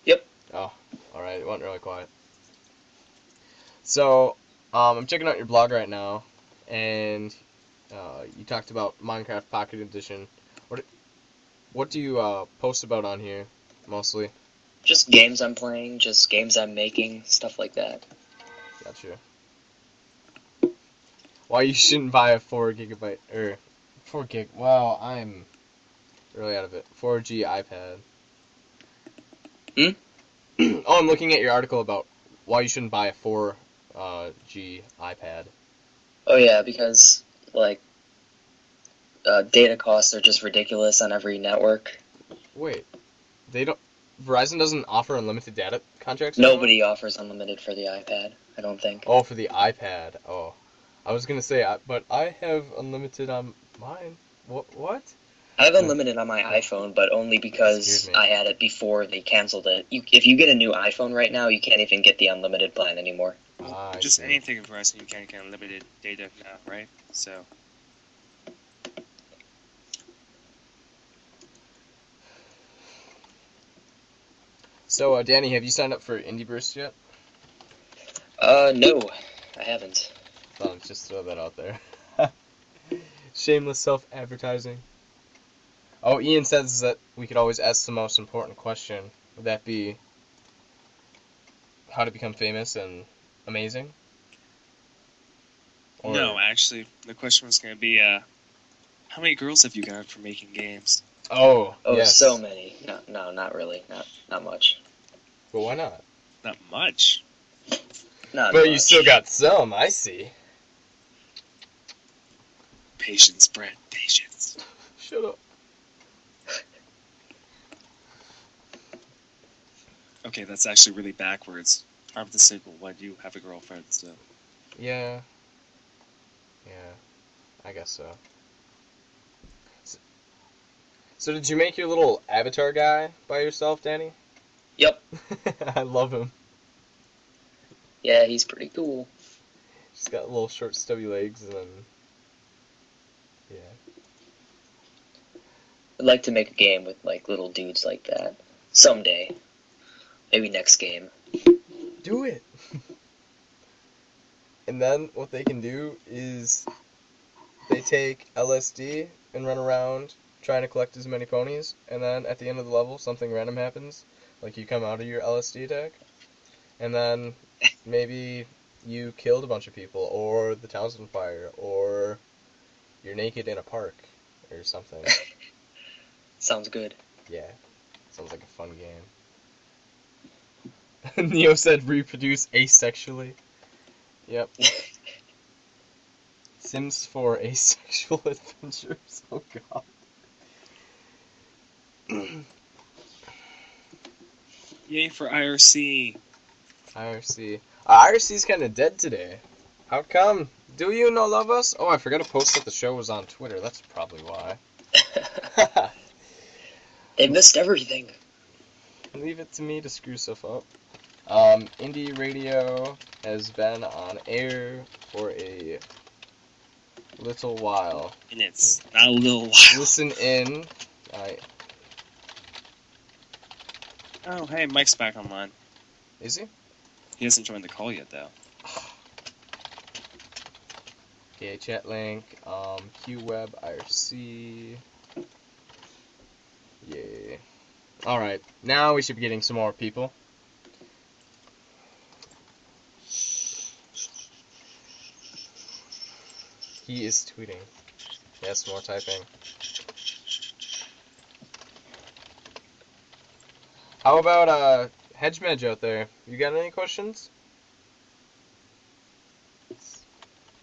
Yep. Oh, alright, it wasn't really quiet. So, um, I'm checking out your blog right now. And uh, you talked about Minecraft Pocket Edition. What what do you uh, post about on here, mostly? Just games I'm playing, just games I'm making, stuff like that. Gotcha. Why you shouldn't buy a four gigabyte, or four gig, wow, I'm really out of it. four G iPad. Hmm? Oh, I'm looking at your article about why you shouldn't buy a four G uh, iPad. Oh yeah, because, like, uh, data costs are just ridiculous on every network. Wait, they don't... Verizon doesn't offer unlimited data contracts anymore? Nobody offers unlimited for the iPad, I don't think. Oh, for the iPad, oh. I was gonna say, but I have unlimited on mine. What? What? I have unlimited on my iPhone, but only because I had it before they canceled it. You, if you get a new iPhone right now, you can't even get the unlimited plan anymore. Uh, Just see. anything in Verizon, you can't get unlimited data now, right? So. So, uh, Danny, have you signed up for IndieBurst yet? Uh, no, I haven't. I'll just throw that out there. Shameless self-advertising. Oh, Ian says that we could always ask the most important question. Would that be how to become famous and amazing? Or... No, actually, the question was going to be, uh, how many girls have you got for making games? Oh, oh, yes. So many. No, no, not really. Not, not much. Well, why not? Not much. Not but much. You still got some. I see. Patience, Brett. Patience. Shut up. Okay, that's actually really backwards. I'm the single one. You have a girlfriend, so. Yeah. Yeah. I guess so. so. So did you make your little avatar guy by yourself, Danny? Yep. I love him. Yeah, he's pretty cool. He's got little short stubby legs and then... Yeah. I'd like to make a game with, like, little dudes like that. Someday. Maybe next game. Do it! And then what they can do is they take L S D and run around trying to collect as many ponies, and then at the end of the level, something random happens, like you come out of your L S D deck, and then maybe you killed a bunch of people, or the town's on fire, or you're naked in a park, or something. Sounds good. Yeah. Sounds like a fun game. Neo said reproduce asexually. Yep. Sims four asexual adventures. Oh god. Yay for I R C. I R C. Uh, I R C's kind of dead today. How come? Do you no love us? Oh, I forgot to post that the show was on Twitter. That's probably why. They missed everything. Leave it to me to screw stuff up. Um, Indie Radio has been on air for a little while. And it's not a little while. Listen in. I... Oh, hey, Mike's back online. Is he? He hasn't joined the call yet, though. Okay, chat link, um, QWeb, I R C. Yeah. Alright, now we should be getting some more people. He is tweeting. Yes, more typing. How about, uh, Hedgemedge out there? You got any questions?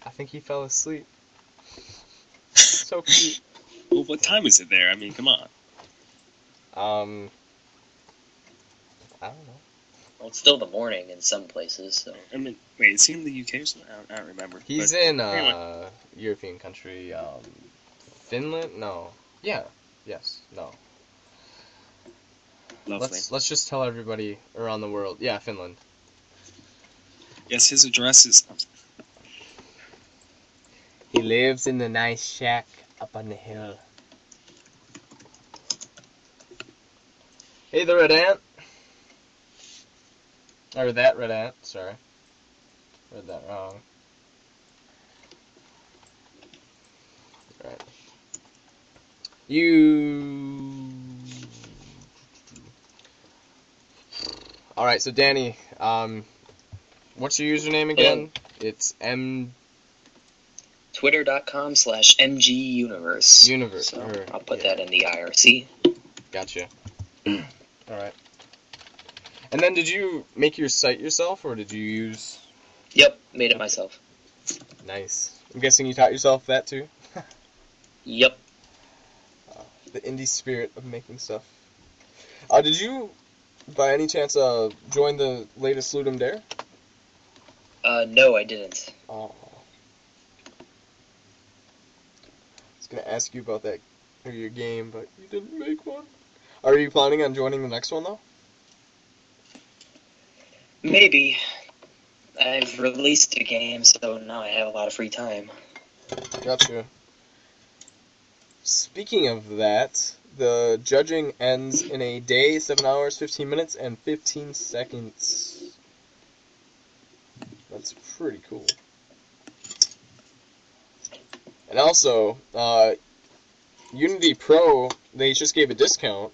I think he fell asleep. So cute. Well, what time is it there? I mean, come on. Um, I don't know. Well, it's still the morning in some places, so. I mean, wait, is he in the U K or something? I don't, I don't remember. He's but, in, uh, anyway. European country, um, Finland? No. Yeah. Yes. No. Lovely. Let's, let's just tell everybody around the world. Yeah, Finland. Yes, his address is... He lives in the nice shack up on the hill. Hey, the red ant. Or that red ant, sorry. Read that wrong. Right. You... Alright, so Danny, um, what's your username again? Yeah. It's M... Twitter.com slash MG Universe. Universe. So or, I'll put yeah. that in the I R C. Gotcha. Alright. And then did you make your site yourself, or did you use... Yep, made it myself. Nice. I'm guessing you taught yourself that, too? Yep. Uh, the indie spirit of making stuff. Uh, did you, by any chance, uh, join the latest Ludum Dare? Uh, no, I didn't. Oh. Gonna ask you about that or your game, but you didn't make one. Are you planning on joining the next one though? Maybe. I've released a game, so now I have a lot of free time. Gotcha. Speaking of that, the judging ends in a day, seven hours, fifteen minutes, and fifteen seconds. That's pretty cool. And also, uh, Unity Pro, they just gave a discount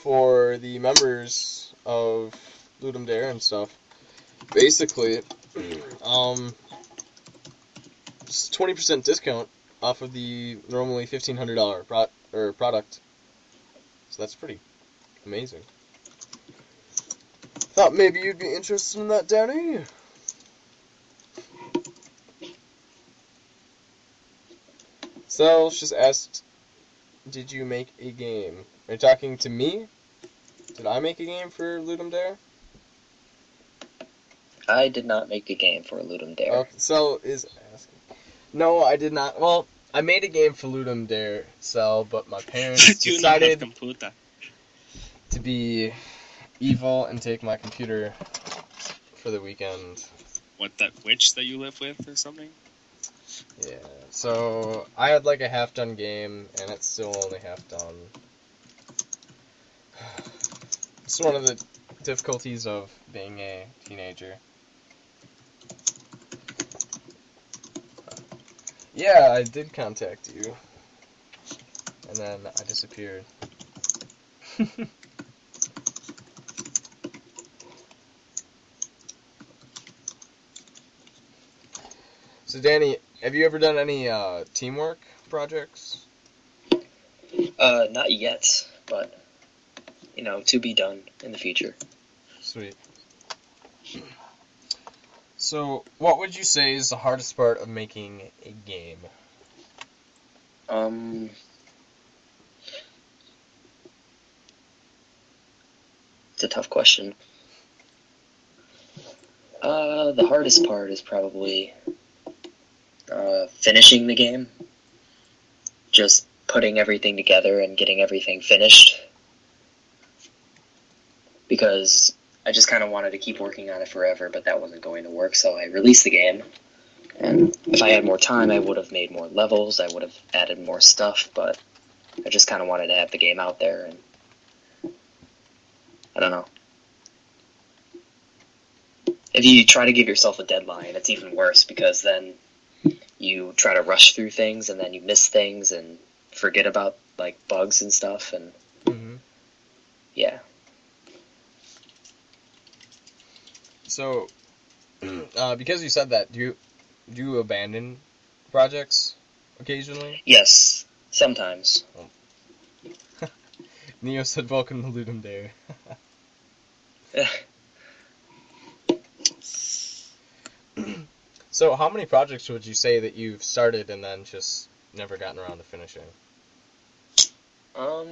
for the members of Ludum Dare and stuff. Basically, um, it's a twenty percent discount off of the normally fifteen hundred dollars pro- or product. So that's pretty amazing. Thought maybe you'd be interested in that, Danny. Sells just asked, did you make a game? Are you talking to me? Did I make a game for Ludum Dare? I did not make a game for Ludum Dare. Okay, Sel is asking. No, I did not. Well, I made a game for Ludum Dare, Sel, but my parents decided to be evil and take my computer for the weekend. What, that witch that you live with or something? Yeah, so I had like a half-done game, and it's still only half-done. It's one of the difficulties of being a teenager. Yeah, I did contact you. And then I disappeared. So Danny, have you ever done any uh, teamwork projects? Uh, not yet, but, you know, to be done in the future. Sweet. So, what would you say is the hardest part of making a game? Um, it's a tough question. Uh, the hardest part is probably uh, finishing the game. Just putting everything together and getting everything finished. Because I just kind of wanted to keep working on it forever, but that wasn't going to work, so I released the game. And if I had more time, I would have made more levels, I would have added more stuff, but I just kind of wanted to have the game out there, and I don't know. If you try to give yourself a deadline, it's even worse, because then you try to rush through things, and then you miss things, and forget about, like, bugs and stuff, and mm-hmm. yeah. So, uh, because you said that, do you do you abandon projects occasionally? Yes, sometimes. Oh. Neo said, "Welcome to Ludum Dare." So, how many projects would you say that you've started and then just never gotten around to finishing? Um,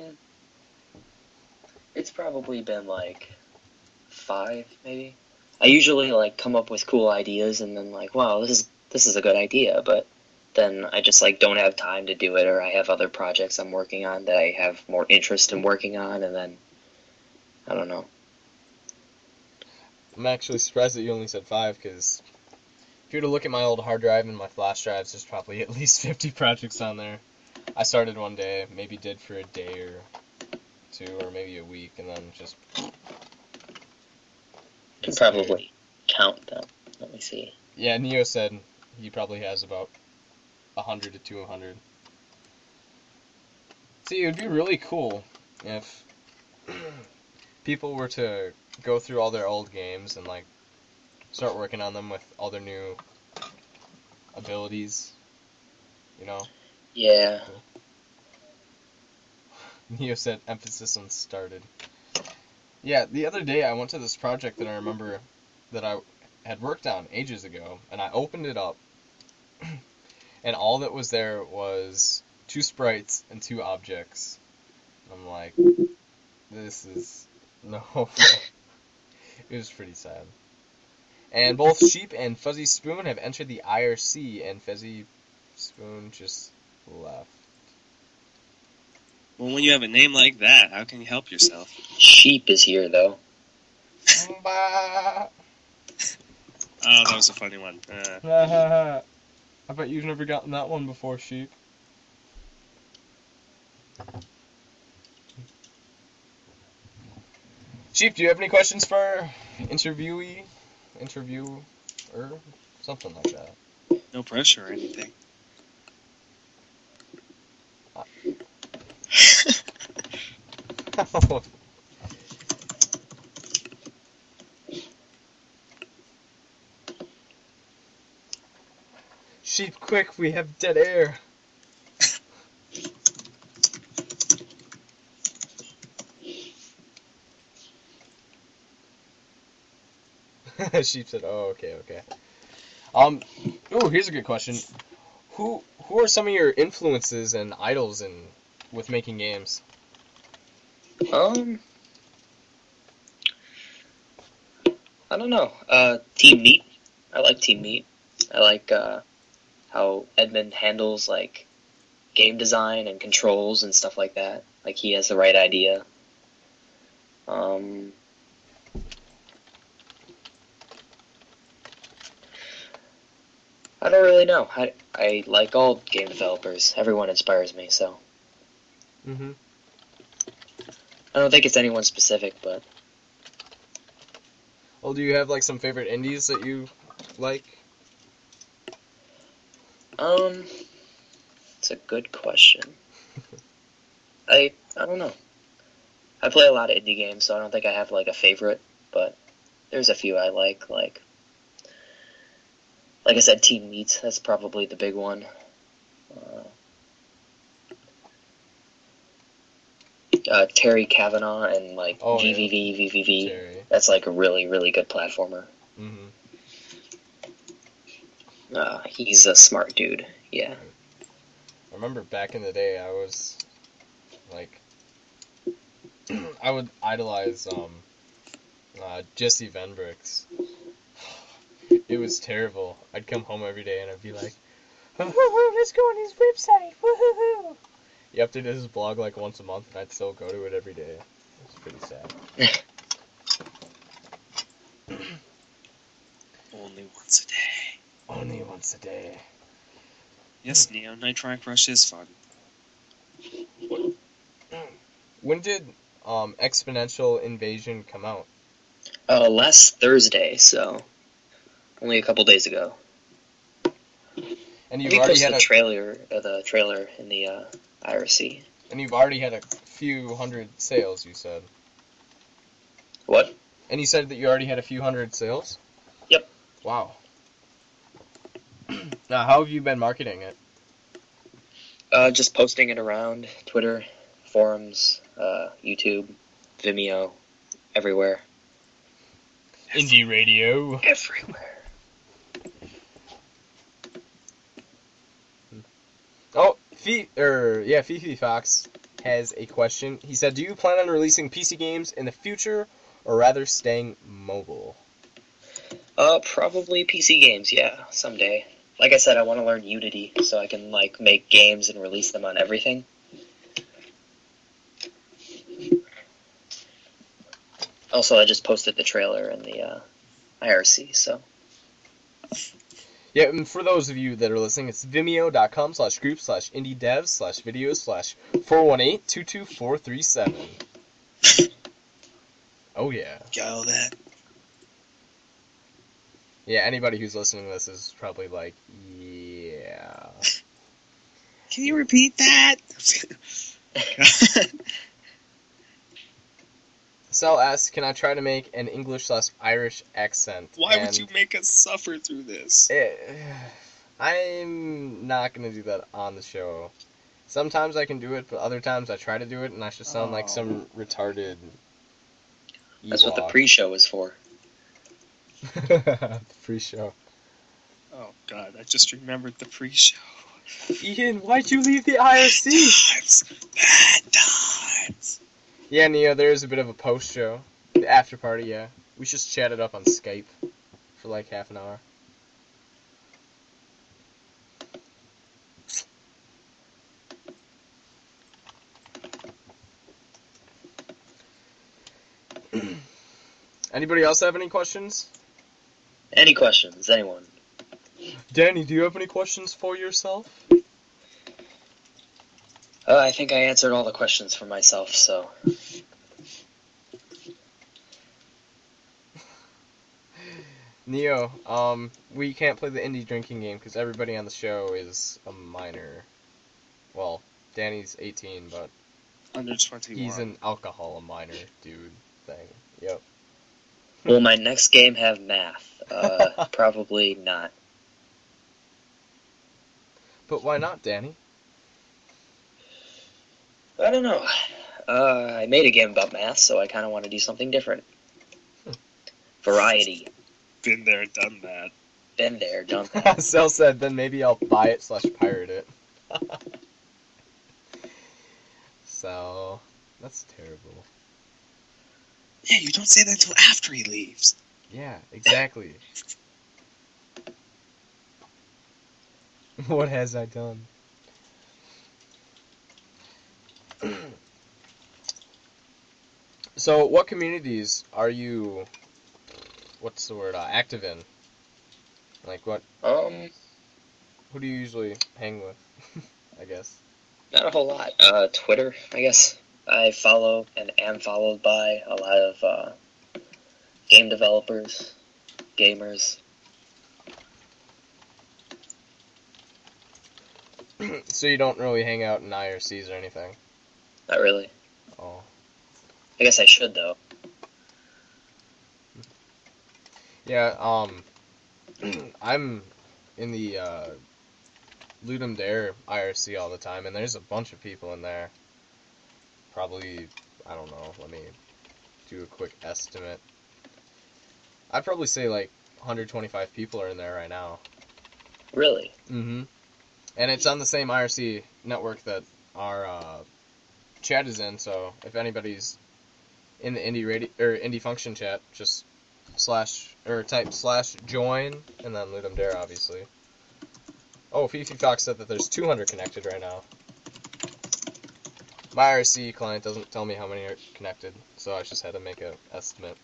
it's probably been like five, maybe. I usually, like, come up with cool ideas and then, like, wow, this is this is a good idea, but then I just, like, don't have time to do it, or I have other projects I'm working on that I have more interest in working on, and then, I don't know. I'm actually surprised that you only said five, because if you were to look at my old hard drive and my flash drives, there's probably at least fifty projects on there. I started one day, maybe did for a day or two, or maybe a week, and then just... can probably count them. Let me see. Yeah, Neo said he probably has about one hundred to two hundred. See, it would be really cool if people were to go through all their old games and, like, start working on them with all their new abilities, you know? Yeah. Neo said emphasis on started. Yeah, the other day I went to this project that I remember that I had worked on ages ago, and I opened it up, and all that was there was two sprites and two objects. I'm like, this is... no. It was pretty sad. And both Sheep and Fuzzy Spoon have entered the I R C, and Fuzzy Spoon just left. Well, when you have a name like that, how can you help yourself? Sheep is here, though. Oh, that was a funny one. Uh. I bet you've never gotten that one before, Sheep. Sheep, do you have any questions for interviewee? Interviewer? Something like that. No pressure or anything. Uh. Oh. Sheep, quick, we have dead air. Sheep said, oh, okay, okay. Um, ooh, here's a good question. Who who are some of your influences and idols in with making games? Um, I don't know. Uh, Team Meat. I like Team Meat. I like uh, how Edmund handles, like, game design and controls and stuff like that. Like, he has the right idea. Um, I don't really know. I, I like all game developers. Everyone inspires me, so... Mm-hmm. I don't think it's anyone specific, but... Well, do you have, like, some favorite indies that you like? Um, it's a good question. I I don't know. I play a lot of indie games, so I don't think I have like a favorite, but there's a few I like. Like, like I said, Team Meat. That's probably the big one. Uh, uh, Terry Kavanaugh and like oh, V V V, yeah. V V V. Terry. That's like a really, really good platformer. Mm-hmm. Uh, he's a smart dude, yeah. I remember back in the day, I was, like, I would idolize, um, uh, Jesse Venbricks. It was terrible. I'd come home every day and I'd be like, woohoo, let's go on his website, woohoo! You have to do his blog, like, once a month, and I'd still go to it every day. It's pretty sad. Only once a day. Only once a day. Yes, Neo, Nitrite Rush is fun. What? When did um, Exponential Invasion come out? Uh, last Thursday, so only a couple days ago. And you've already had the a trailer, uh, the trailer in the uh, I R C. And you've already had a few hundred sales, you said. What? And you said that you already had a few hundred sales? Yep. Wow. Now, how have you been marketing it? Uh, just posting it around Twitter, forums, uh, YouTube, Vimeo, everywhere. Indie radio. Everywhere. Oh, Fee, er, yeah, Fifi Fox has a question. He said, do you plan on releasing P C games in the future, or rather staying mobile? Uh, probably P C games, yeah, someday. Like I said, I want to learn Unity so I can, like, make games and release them on everything. Also, I just posted the trailer in the uh, I R C, so. Yeah, and for those of you that are listening, it's vimeo.com slash group slash indie devs slash videos slash four one eight two two four three seven. Oh, yeah. Got all that. Yeah, anybody who's listening to this is probably like, yeah. Can you repeat that? Sal asks, can I try to make an English slash Irish accent? Why and would you make us suffer through this? It, I'm not going to do that on the show. Sometimes I can do it, but other times I try to do it, and I should sound oh. like some retarded Ewok. That's what the pre-show is for. The pre-show. Oh god, I just remembered the pre-show. Ian, why'd you leave the I R C? Bad times. Bad times. Yeah, Neo, there is a bit of a post-show. The after party, yeah. We should chat it up on Skype for like half an hour. Anybody else have any questions? Any questions, anyone. Danny, do you have any questions for yourself? Uh, I think I answered all the questions for myself, so. Neo, um, we can't play the indie drinking game because everybody on the show is a minor. Well, Danny's eighteen, but under twenty-one. He's an alcohol a minor dude thing. Yep. Will my next game have math? Uh, probably not. But why not, Danny? I don't know. Uh, I made a game about math, so I kind of want to do something different. Hmm. Variety. Been there, done that. Been there, done that. Cell said, then maybe I'll buy it slash pirate it. So, that's terrible. Yeah, you don't say that until after he leaves. Yeah, exactly. What has I done? So, what communities are you, what's the word, uh, active in? Like what? Um. Who do you usually hang with, I guess? Not a whole lot. Uh, Twitter, I guess. I follow and am followed by a lot of uh, game developers, gamers. So you don't really hang out in I R Cs or anything? Not really. Oh. I guess I should, though. Yeah, um... I'm in the, uh... Ludum Dare I R C all the time, and there's a bunch of people in there. Probably, I don't know, let me do a quick estimate. I'd probably say, like, one hundred twenty-five people are in there right now. Really? Mm-hmm. And it's on the same I R C network that our uh, chat is in, so if anybody's in the indie radio or indie function chat, just slash or type slash join and then Ludum Dare, obviously. Oh, Fifi Fox said that there's two hundred connected right now. My I R C client doesn't tell me how many are connected, so I just had to make an estimate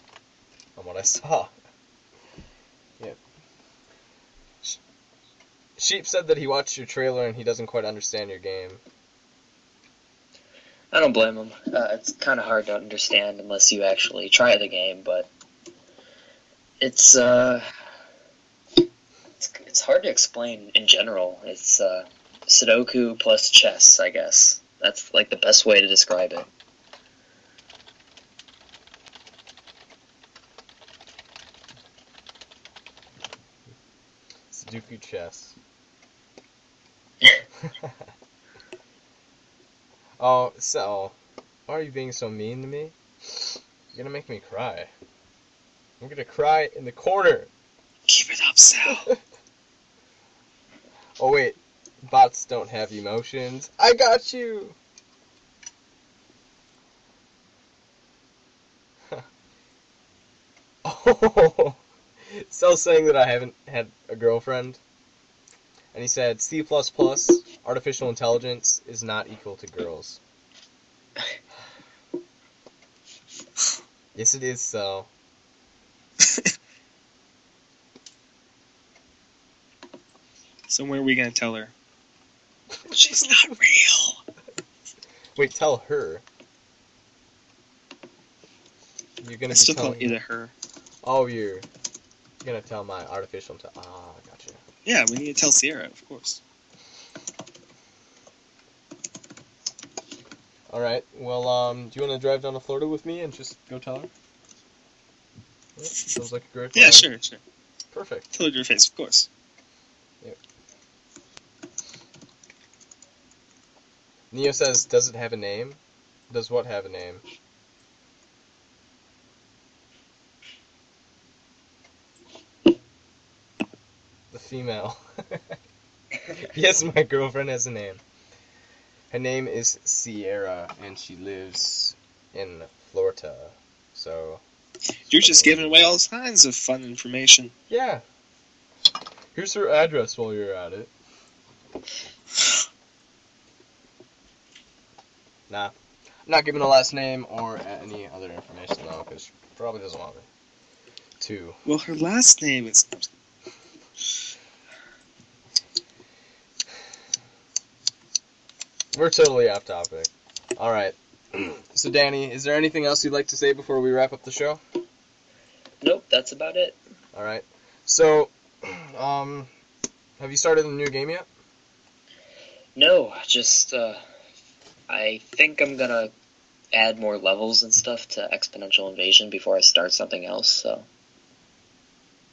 on what I saw. Yep. Sheep said that he watched your trailer and he doesn't quite understand your game. I don't blame him. Uh, it's kind of hard to understand unless you actually try the game, but it's uh, it's, it's hard to explain in general. It's uh, Sudoku plus chess, I guess. That's like the best way to describe it. Sudoku chess. Oh, Sal, why are you being so mean to me? You're gonna make me cry. I'm gonna cry in the corner. Keep it up, Sal. Oh wait, bots don't have emotions. I got you. Oh, Sal's saying that I haven't had a girlfriend. And he said, C plus plus, artificial intelligence, is not equal to girls. Yes, it is, so. So what are we going to tell her? She's not real. Wait, tell her. You're going to still tell either her. Oh, you're going to tell my artificial intelligence. Ah, I gotcha. Yeah, we need to tell Sierra, of course. All right. Well, um, do you want to drive down to Florida with me and just go tell her? Yeah, sounds like a great plan. Yeah, sure, sure. Perfect. Tell her to your face, of course. Yep. Neo says, "Does it have a name? Does what have a name?" Female. Yes, my girlfriend has a name. Her name is Sierra, and she lives in Florida. So you're just giving away all kinds of fun information. Yeah. Here's her address while you're at it. Nah. I'm not giving a last name or any other information, though, because she probably doesn't want me to. Well, her last name is... We're totally off topic. All right. So, Danny, is there anything else you'd like to say before we wrap up the show? Nope, that's about it. All right. So, um, have you started a new game yet? No, just uh, I think I'm gonna add more levels and stuff to Exponential Invasion before I start something else. So.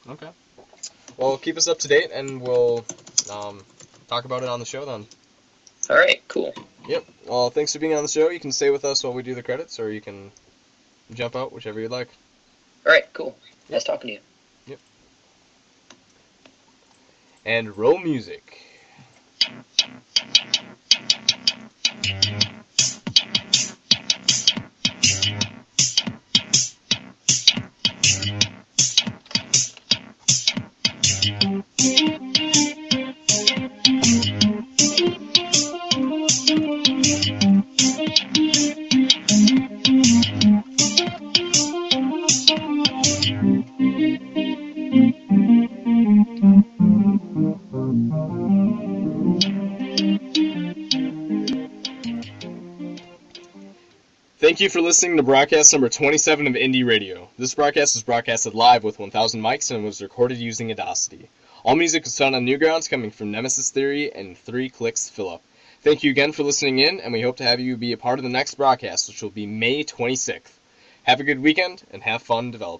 Okay. Well, keep us up to date, and we'll um, talk about it on the show then. All right, cool. Yep. Well, thanks for being on the show. You can stay with us while we do the credits, or you can jump out, whichever you'd like. All right, cool. Yep. Nice talking to you. Yep. And roll music. Thank you for listening to broadcast number twenty-seven of Indie Radio. This broadcast was broadcasted live with one thousand mics and was recorded using Audacity. All music was found on Newgrounds, coming from Nemesis Theory and Three Clicks Philip. Thank you again for listening in, and we hope to have you be a part of the next broadcast, which will be May twenty-sixth. Have a good weekend, and have fun developing.